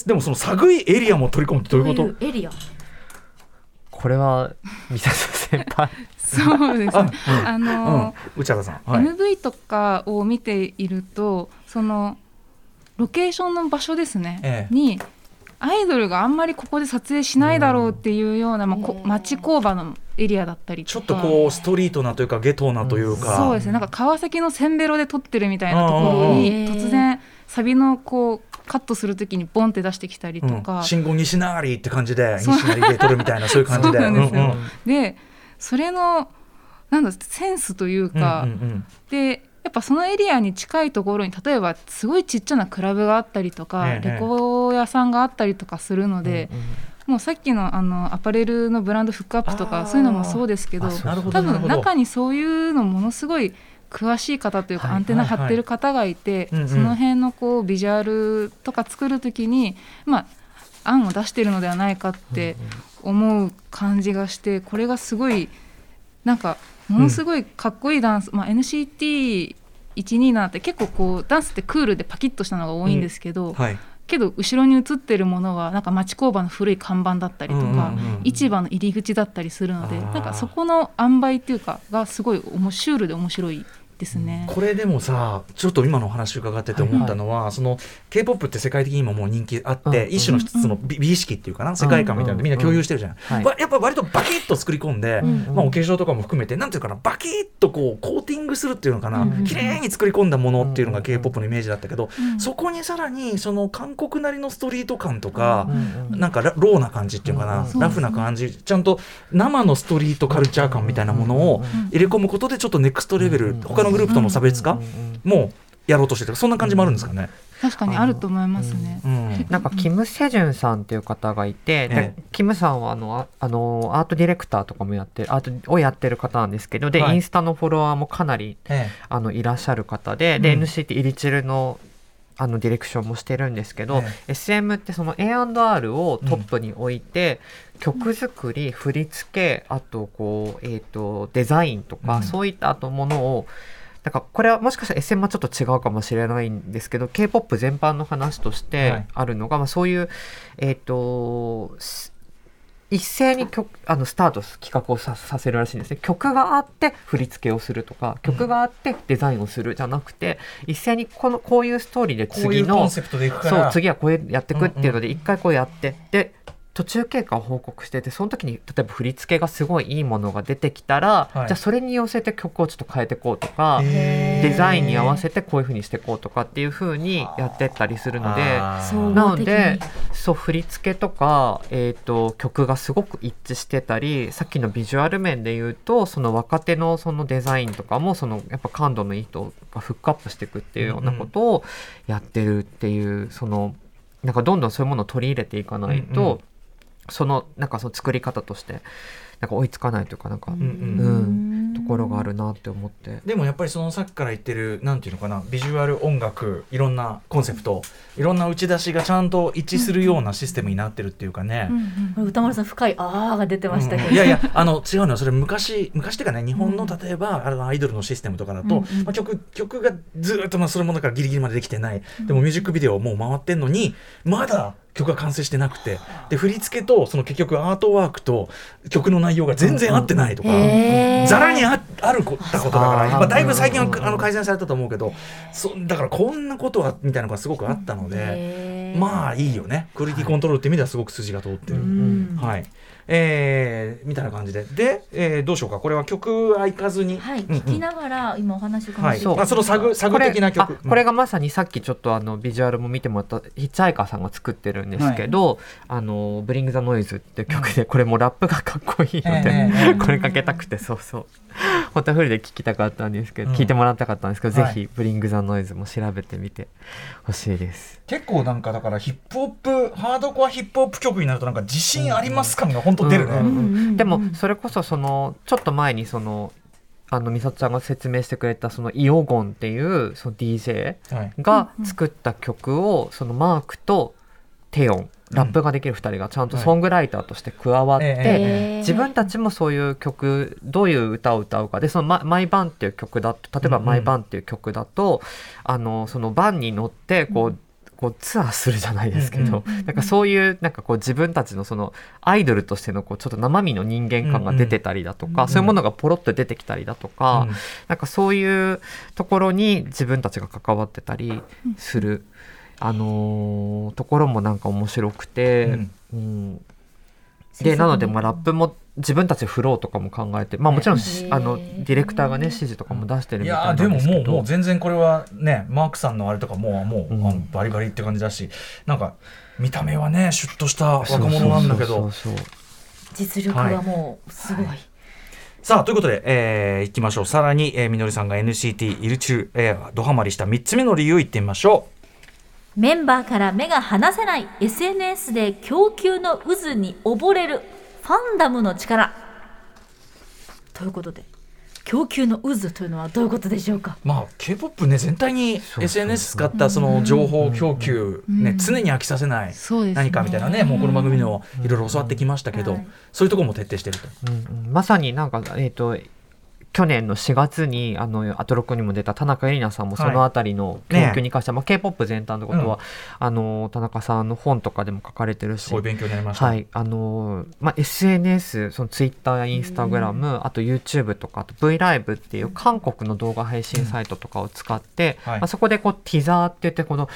でもそのサグイエリアも取り込むってどういうこと？エリア、これは三笹先輩そうですね、内田さん、MV とかを見ていると、そのロケーションの場所ですね、にアイドルがあんまりここで撮影しないだろうっていうような、町工場のエリアだったりとか、ちょっとこうストリートなというかゲトーなというか、そうですね、なんか川崎のせんべろで撮ってるみたいなところに、突然サビのこうカットするときにボンって出してきたりとか、信号西成って感じで西成で撮るみたいなそういう感じで、 そうなんですよ、でそれのなんだセンスというか、でやっぱそのエリアに近いところに、例えばすごいちっちゃなクラブがあったりとか、レコー屋さんがあったりとかするので、もうさっきのアパレルのブランドフックアップとかそういうのもそうですけど、多分中にそういうのものすごい詳しい方というか、アンテナ張ってる方がいて、その辺のこうビジュアルとか作るときに、案を出してるのではないかって思う感じがして、これがすごいなんかものすごいかっこいいダンス、まあ、NCT127 って結構こうダンスってクールでパキッとしたのが多いんですけど、はい、けど後ろに映ってるものはなんか町工場の古い看板だったりとか、市場の入り口だったりするので、なんかそこの塩梅っていうかがすごいシュールで面白いですね。これでもさ、ちょっと今のお話伺ってて思ったのは、その K-POP って世界的にももう人気あって、一種の一つの美意識っていうかな、世界観みたいなのみんな共有してるじゃない、やっぱ割とバキッと作り込んで、まあ、お化粧とかも含めてなんていうかな、バキッとこうコーティングするっていうのかな、綺麗に作り込んだものっていうのが K-POP のイメージだったけど、そこにさらにその韓国なりのストリート感とか、なんかローな感じっていうのかな、ラフな感じ、ちゃんと生のストリートカルチャー感みたいなものを入れ込むことで、ちょっとネクストレベル、他のグループとの差別化もやろうとしてる、そんな感じもあるんですかね。確かにあると思いますね、なんかキム・セジュンさんっていう方がいて、キムさんはあのアートディレクターとかもやってる、アートをやってる方なんですけど、で、インスタのフォロワーもかなり、いらっしゃる方で、で、NCT イリチルのあのディレクションもしてるんですけど、SM ってその A&R をトップに置いて、曲作り、振り付け、あとこう、デザインとか、そういったものを、なんかこれはもしかしたら SM はちょっと違うかもしれないんですけど、 K-POP 全般の話としてあるのが、まあ、そういう、一斉にスタート企画を させるらしいんですね。曲があって振り付けをするとか、曲があってデザインをするじゃなくて、一斉にこういうストーリーで次のこういうコンセプトでいくから、そう、次はこうやっていくっていうので、一回こうやってで途中経過を報告してて、その時に例えば振り付けがすごいいいものが出てきたら、じゃあそれに寄せて曲をちょっと変えていこうとか、デザインに合わせてこういう風にしていこうとかっていう風にやってったりするので、なのでそう、振り付けとか、曲がすごく一致してたり、さっきのビジュアル面で言うと、その若手のそのデザインとかも、そのやっぱ感度のいい人がフックアップしていくっていうようなことをやってるっていう、そのなんかどんどんそういうものを取り入れていかないと、なんかその作り方としてなんか追いつかないというか、なんか、ところがあるなって思って。でもやっぱりそのさっきから言ってる、なんていうのかな、ビジュアル、音楽、いろんなコンセプト、いろんな打ち出しがちゃんと一致するようなシステムになってるっていうかね、歌丸さん深いあーが出てましたけど、いやいや、違うのよ、それ昔っていうかね、日本の例えば、アイドルのシステムとかだと、まあ、曲がずっと、まあ、それもだからギリギリまでできてない、でもミュージックビデオもう回ってんのにまだ曲が完成してなくて、で振り付けとその結局アートワークと曲の内容が全然合ってないとか、ざらに あったことだから、まあ、だいぶ最近は改善されたと思うけど、だからこんなことはみたいなのがすごくあったので、まあいいよね、クオリティコントロールって意味ではすごく筋が通ってる、みたいな感じで、どうしようか、これは曲はいかずに、聴きながら今お話を伺って、そのサグ的な曲、これがまさにさっきちょっとビジュアルも見てもらったヒッチハイカーさんが作ってるんですけど、ブリングザノイズって曲で、これもラップがかっこいいので、これかけたくて、本当はフルで聴きたかったんですけど、聴いてもらいたかったんですけど、ぜひブリングザノイズも調べてみてほしいです。結構なんかだからヒップホップ、ハードコアヒップホップ曲になるとなんか自信あります感が本当出るね。でもそれこそ、そのちょっと前にそのみさちゃんが説明してくれたそのイオゴンっていうその DJ が作った曲を、そのマークとテオン、ラップができる2人がちゃんとソングライターとして加わって、自分たちもそういう曲、どういう歌を歌うかで、その毎晩っていう曲だと、例えば毎晩っていう曲だと、その晩に乗ってこうツアーするじゃないですけど、なんかそういうなんかこう自分たちのそのアイドルとしてのこうちょっと生身の人間感が出てたりだとか、そういうものがポロッと出てきたりだとか、なんかそういうところに自分たちが関わってたりする、ところもなんか面白くて、でなので、まあラップも自分たちフローとかも考えて、まあ、もちろんディレクターがね、指示とかも出してるみたいなんですけど、いやでももう全然これはね、マークさんのあれとかもうバリバリって感じだし、なんか見た目はねシュッとした若者なんだけど、実力はもうすごい、さあということで、いきましょう。さらに、みのりさんが NCT イルチル、ドハマりした3つ目の理由いってみましょう。メンバーから目が離せない、 SNS で供給の渦に溺れるファンダムの力ということで、供給の渦というのはどういうことでしょうか。まあ、K-POP ね、全体に SNS 使ったその情報供給、ね、常に飽きさせない何かみたいなね、もうこの番組のいろいろ教わってきましたけど、そういうところも徹底してると、まさになんか去年の4月にアトロクにも出た田中絵里奈さんもそのあたりの研究に関しては、はいねまあ、K-POP 全体のことは、うん、田中さんの本とかでも書かれてるしすごい勉強になりました、はいまあ、SNS その Twitter や Instagram あと YouTube とかあと VLIVE っていう韓国の動画配信サイトとかを使って、うんはいまあ、そこでこうティザーって言ってこの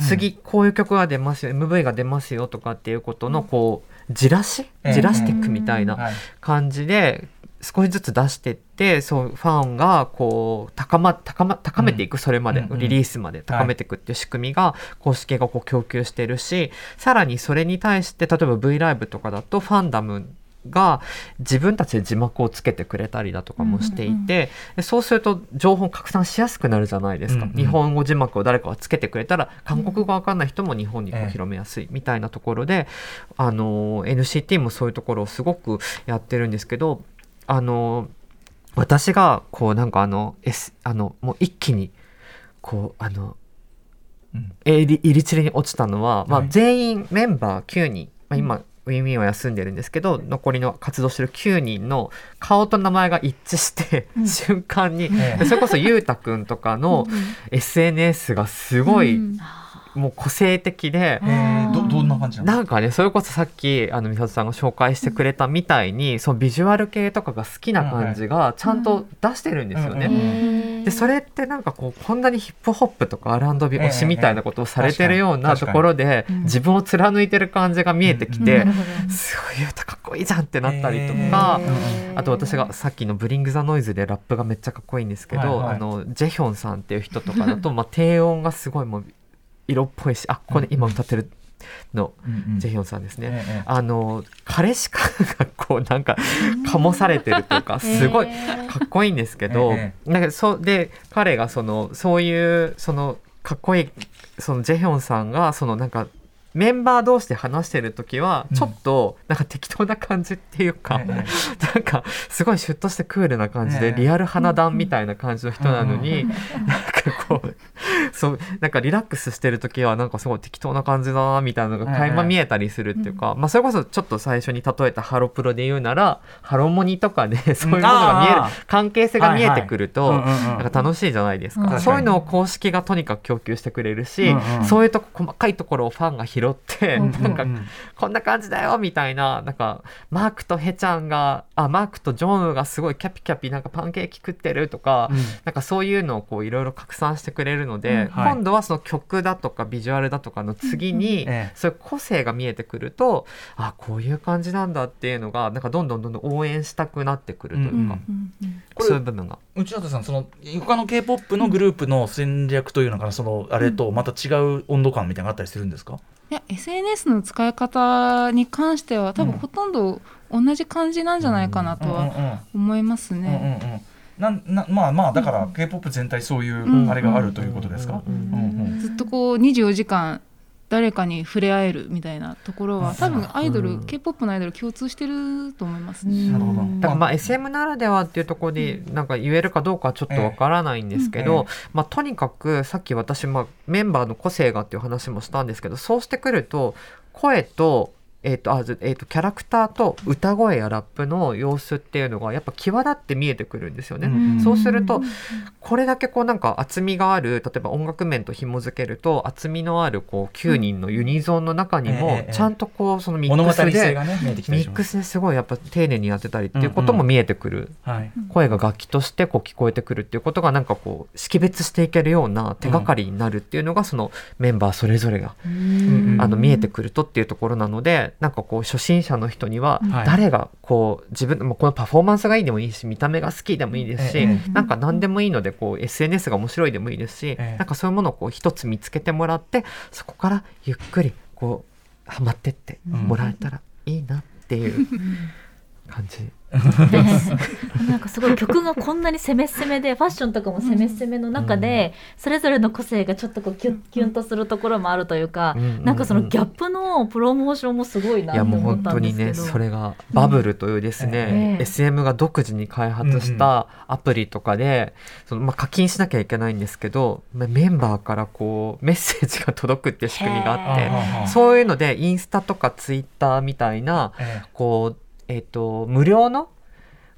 次こういう曲が出ますよ、うん、MV が出ますよとかっていうことのこうじらしていくみたいな感じで少しずつ出していってそうファンがこう高めていくそれまで、うん、リリースまで高めていくっていう仕組みが公式がこう供給してるしさらにそれに対して例えば VLIVE とかだとファンダムが自分たちで字幕をつけてくれたりだとかもしていて、うんうん、そうすると情報拡散しやすくなるじゃないですか、うんうん、日本語字幕を誰かがつけてくれたら韓国語わかんない人も日本にこう広めやすいみたいなところで、NCT もそういうところをすごくやってるんですけど私がこうなんかもう一気にこううん、入り散りに落ちたのは、まあ、全員メンバー9人、まあ、今、うんウィンウィンは休んでるんですけど残りの活動してる9人の顔と名前が一致して、うん、瞬間に、それこそゆうたくんとかの SNS がすごい、うん、もう個性的で、どんな感じなの？なんかねそれこそさっき美里さんが紹介してくれたみたいにそのビジュアル系とかが好きな感じがちゃんと出してるんですよね、でそれってなんかこんなにヒップホップとか R&B 推しみたいなことをされてるようなところで自分を貫いてる感じが見えてきて、すごい歌かっこいいじゃんってなったりとか、あと私がさっきのブリングザノイズでラップがめっちゃかっこいいんですけど、はいはい、ジェヒョンさんっていう人とかだと、まあ、低音がすごいもう色っぽいし、あ、これ今歌ってるの、うんうん、ジェヒョンさんですね、ええ、彼氏感がこうなんか醸されてるとかすごいかっこいいんですけど、なんかで彼がそういうそのかっこいいそのジェヒョンさんがそのなんかメンバー同士で話してるときはちょっとなんか適当な感じっていうか、うん、なんかすごいシュッとしてクールな感じでリアル花壇みたいな感じの人なのに、なんかこうそうなんかリラックスしてるときはなんかすごい適当な感じだなみたいなのが垣間見えたりするっていうか、まあ、それこそちょっと最初に例えたハロプロで言うならハロモニとかで、ね、そういうものが見える、関係性が見えてくるとなんか楽しいじゃないですか、そういうのを公式がとにかく供給してくれるし、そういうとこ細かいところをファンが拾ってなんかこんな感じだよみたいな、なんかマークとヘちゃんがマークとジョンウがすごいキャピキャピなんかパンケーキ食ってるとか、なんかそういうのをいろいろ拡散してくれるので、今度はその曲だとかビジュアルだとかの次にそういう個性が見えてくると、あ、こういう感じなんだっていうのがなんかどんどん応援したくなってくるというか、そういう部分が内田さん、その他の K-POP のグループの戦略というのかな、そのあれとまた違う温度感みたいなのがあったりするんですか？いや、 SNS の使い方に関しては多分ほとんど同じ感じなんじゃないかなとは思いますね。まあまあ、だから K-POP 全体そういうあれがあるということですか？ずっとこう24時間誰かに触れ合えるみたいなところは多分アイドル、K-POP のアイドル共通してると思いますね。なるほど。だからまあ SM ならではっていうところでなんか言えるかどうかはちょっとわからないんですけど、まあ、とにかくさっき私、まあ、メンバーの個性がっていう話もしたんですけど、そうしてくると声とキャラクターと歌声やラップの様子っていうのがやっぱ際立って見えてくるんですよね、そうするとこれだけこうなんか厚みがある、例えば音楽面と紐づけると厚みのあるこう9人のユニゾンの中にもちゃんとこうそのミックスで、ミックスですごいやっぱ丁寧にやってたりっていうことも見えてくる、声が楽器としてこう聞こえてくるっていうことがなんかこう識別していけるような手がかりになるっていうのがそのメンバーそれぞれが見えてくるとっていうところなので、なんかこう初心者の人には誰がこう自分のこのパフォーマンスがいいでもいいし、見た目が好きでもいいですし、なんか何でもいいのでこう SNS が面白いでもいいですし、なんかそういうものをこう一つ見つけてもらって、そこからゆっくりこうハマってってもらえたらいいなっていう感じ、なんかすごい曲がこんなに攻め攻めでファッションとかも攻め攻めの中で、それぞれの個性がちょっとこうキュンキュンとするところもあるというか、なんかそのギャップのプロモーションもすごいなと思ったんですけど、いやもう本当にね、それがバブルというですね、SM が独自に開発したアプリとかで、そのまあ課金しなきゃいけないんですけど、メンバーからこうメッセージが届くっていう仕組みがあって、そういうのでインスタとかツイッターみたいなこう無料の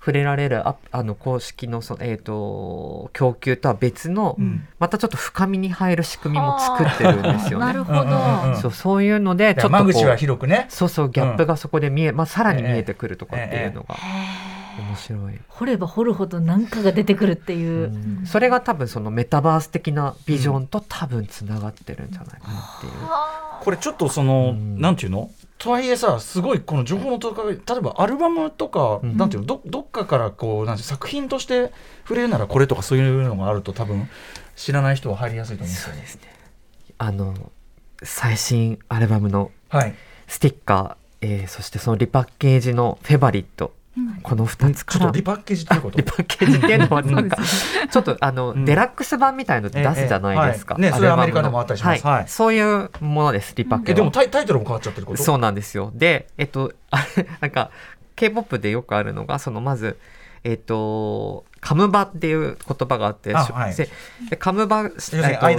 触れられる公式 の、供給とは別の、うん、またちょっと深みに入る仕組みも作ってるんですよね。なるほど。そういうのでちょっと間口は広くね、そうそう、ギャップがそこで見え、うん、まあ、さらに見えてくるとかっていうのが、面白い。掘れば掘るほど何かが出てくるっていう、うん、それが多分そのメタバース的なビジョンと多分つながってるんじゃないかなっていう、うん、これちょっとその、うん、なんていうのとはいえさ、すごいこの情報の届かれ、例えばアルバムとか、うん、なんていうの、どっかからこうなんて作品として触れるならこれとかそういうのがあると多分知らない人は入りやすいと思うんですよ。そうですね。最新アルバムのスティッカー、はい、そしてそのリパッケージのフェバリット、うん、この2つからちょっとリパッケージっていうこと、リパッケージっていうのはなんかちょっとうん、デラックス版みたいのって出すじゃないですか、はいね、それアメリカでもあったりします、はいはい、そういうものです。リパッケージでもタイトルも変わっちゃってること。そうなんですよ。で、なんか K-POP でよくあるのがそのまずカムバっていう言葉があって、はい、でカムバ、間が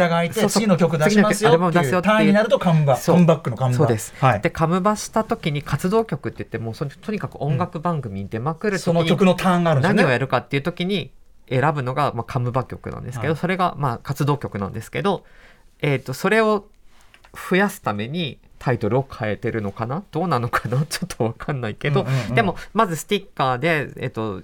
空いて次の曲出しますよっていうターンになるとカムバ、カムバックのカムバ、そうです、はい、でカムバした時に活動曲って言ってもうとにかく音楽番組に出まくる時に、うん、その曲のターンがあるんですね。何をやるかっていう時に選ぶのが、まあ、カムバ曲なんですけど、はい、それが、まあ、活動曲なんですけど、それを増やすためにタイトルを変えてるのかな、どうなのかな、ちょっと分かんないけど、うんうんうん、でもまずスティッカーで、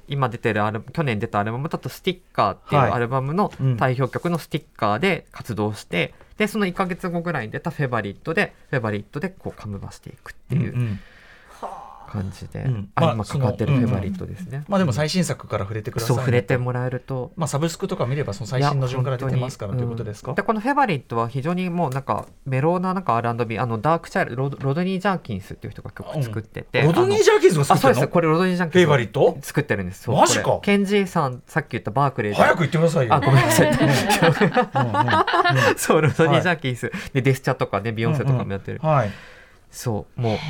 今出てる去年出たアルバムだとスティッカーっていうアルバムの代表曲のスティッカーで活動して、はい、うん、でその1ヶ月後ぐらいに出たフェバリットでこうカムバしていくっていう、うんうん、感じで、うん、今かかってるフェバリットですね、うんうん、まあ、でも最新作から触れてください、ね、そう触れてもらえると、まあ、サブスクとか見ればその最新の順から出てますからということですか、うん、でこのフェバリットは非常にもうなんかメロー なんか R&B、 ダークチャイルロドニー・ジャーキンスっていう人が曲作ってて、うん、ロドニー・ジャーキンスが作ってるの？そうです。これロドニー・ジャーキンスフェバリット作ってるんです。そう、マジか。ケンジーさん、さっき言ったバークレーで早く言ってくださいよ。あ、ごめんなさいそう、ロドニー・ジャーキンス、はい、でデスチャとかね、ビヨンセとかもやってる、うんうん、はい、そうもう書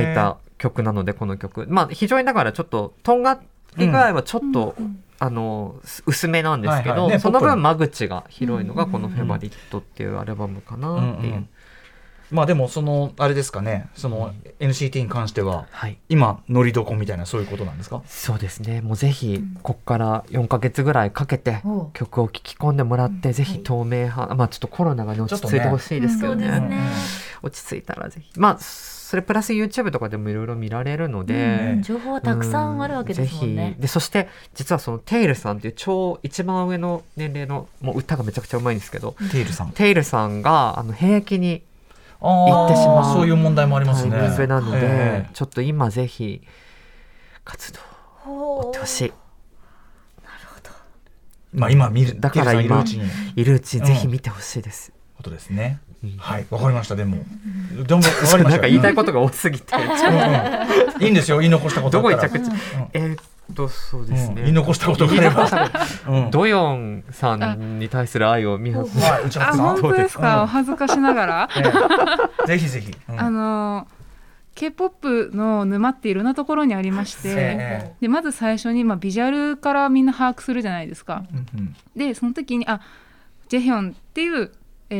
いた曲なので、この曲、まあ、非常にだからちょっととんがり具合はちょっと、うん、薄めなんですけど、はいはいね、その分間口が広いのがこのフェバリットっていうアルバムかなっていう、うんうん、まあ、でもそのあれですかね、その NCT に関しては、はい、今乗りどこみたいなそういうことなんですか？そうですね。もうぜひここから4ヶ月ぐらいかけて曲を聴き込んでもらって、うん、ぜひ透明派、まあ、ちょっとコロナが、ね、落ち着いてほしいですけど ね、うん、ね、落ち着いたらぜひ、まあそれプラス YouTube とかでもいろいろ見られるので、うん、情報はたくさんあるわけですもんね、ぜひ。でそして実はそのテイルさんっていう一番上の年齢の、もう歌がめちゃくちゃうまいんですけど、テイルさんが兵役に行ってしまう、そういう問題もありますね。なのでちょっと今ぜひ活動を追ってほしい。なるほど、まあ、今見るだから今いるうちにぜひ見てほしいです、うん、ことですね。はい、わかりました。でも分かりましたなんか言いたいことが多すぎて、いいんですよ、言い残したことだったら。どこに着地、そうですね、言い残したことがあれば、ドヨンさんに対する愛を見発する。あ、本当ですか、うん、お恥ずかしながら、ぜひぜひ、うん、K-POP の沼っていろんなところにありまして、でまず最初に、まあ、ビジュアルからみんな把握するじゃないですか、うんうん、でその時にジェヒョンっていう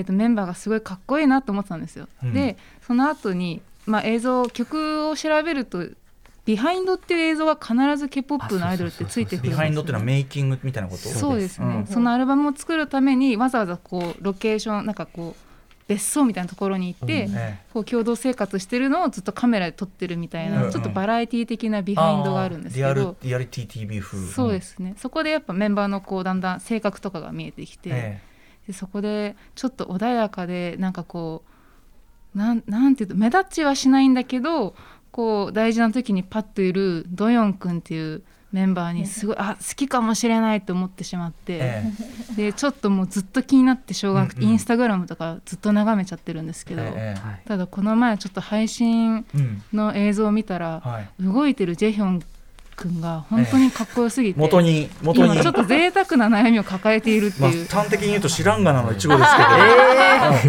メンバーがすごいかっこいいなと思ってたんですよ、うん、でその後に、まあ、映像曲を調べるとビハインドっていう映像が必ず K-POP のアイドルってついてくるんですよね。ビハインドっていうのはメイキングみたいなこと。そうですね、うん、そのアルバムを作るためにわざわざこうロケーション、なんかこう別荘みたいなところに行って、うんね、こう共同生活してるのをずっとカメラで撮ってるみたいな、うんうん、ちょっとバラエティ的なビハインドがあるんですけど、リアリティ TV 風。そうですね、そこでやっぱメンバーのこうだんだん性格とかが見えてきて、でそこでちょっと穏やかで、なんかこうなんていうと目立ちはしないんだけど、こう大事な時にパッといるドヨン君っていうメンバーにすごい好きかもしれないと思ってしまって、でちょっともうずっと気になってしょうがなくて、インスタグラムとかずっと眺めちゃってるんですけど、ただこの前ちょっと配信の映像を見たら、動いてるジェヒョン君が本当にかっこよすぎて、元に今ちょっと贅沢な悩みを抱えているっていう、まあ、端的に言うと知らんがなのイチゴです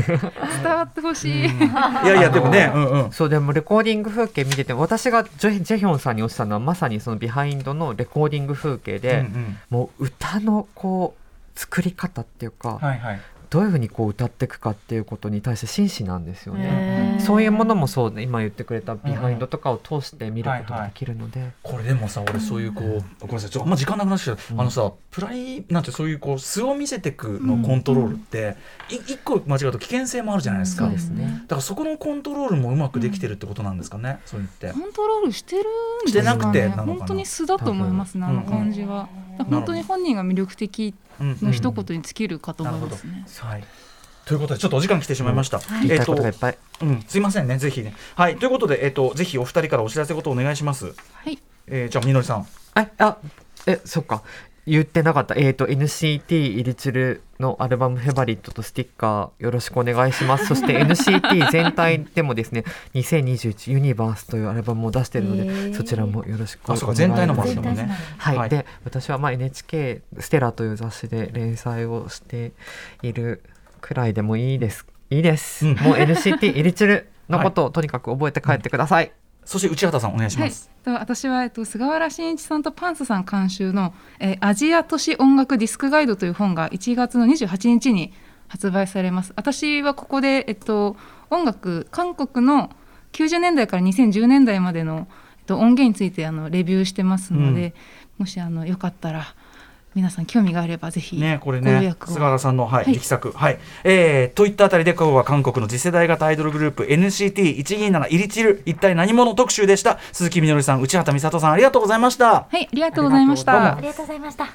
けど、伝わってほしい、うん、いやいやでもね、うんうん、そう、でもレコーディング風景見てて、私がジェヒョンさんにおっしゃるのはまさにそのビハインドのレコーディング風景で、うんうん、もう歌のこう作り方っていうか、はいはい、どういうふうにこう歌っていくかっていうことに対して真摯なんですよね。そういうものもそう、ね、今言ってくれたビハインドとかを通して見ることができるので、はいはい、これでもさ俺そういうこう、ごめんなさいちょっとあんま時間なくなってきた、あのさプライなんてそういうこう素を見せてくのコントロールって、一個間違うと危険性もあるじゃないですか。そうですね、だからそこのコントロールもうまくできてるってことなんですかね、そういうってコントロールしてるんですかね。してなくてなのかな、本当に素だと思いますね、あの感じは、本当に本人が魅力的の一言に尽きるかと思いますね、うんうんうん、はい、ということでちょっとお時間来てしまいました、はい、言いたいことがいっぱい、すいませんね、ぜひね、はい、ということで、ぜひお二人からお知らせことをお願いします。はい、じゃあみのりさん、そっか言ってなかった、NCT イリチュルのアルバムフェバリットとスティッカーよろしくお願いします。そして NCT 全体でもですね2021ユニバースというアルバムを出しているので、そちらもよろしくお願いします。あ、そうか、全体のものもね、はいはい、で私はまあ NHK ステラという雑誌で連載をしているくらいでもいいです、うん、もう NCT イリチュルのことをとにかく覚えて帰ってください、はい、そして内畑さんお願いします。はい、私は、菅原慎一さんとパンスさん監修の、アジア都市音楽ディスクガイドという本が1月の28日に発売されます。私はここで、音楽韓国の90年代から2010年代までの、音源についてレビューしてますので、もしよかったら皆さん興味があればぜひ、ね、これね菅原さんの、はいはい、力作、はい、といったあたりで今日は韓国の次世代型アイドルグループ NCT127 イリチル一体何者特集でした。鈴木みのりさん、内畑美里さん、ありがとうございました。はい、ありがとうございました。ありがとうございました。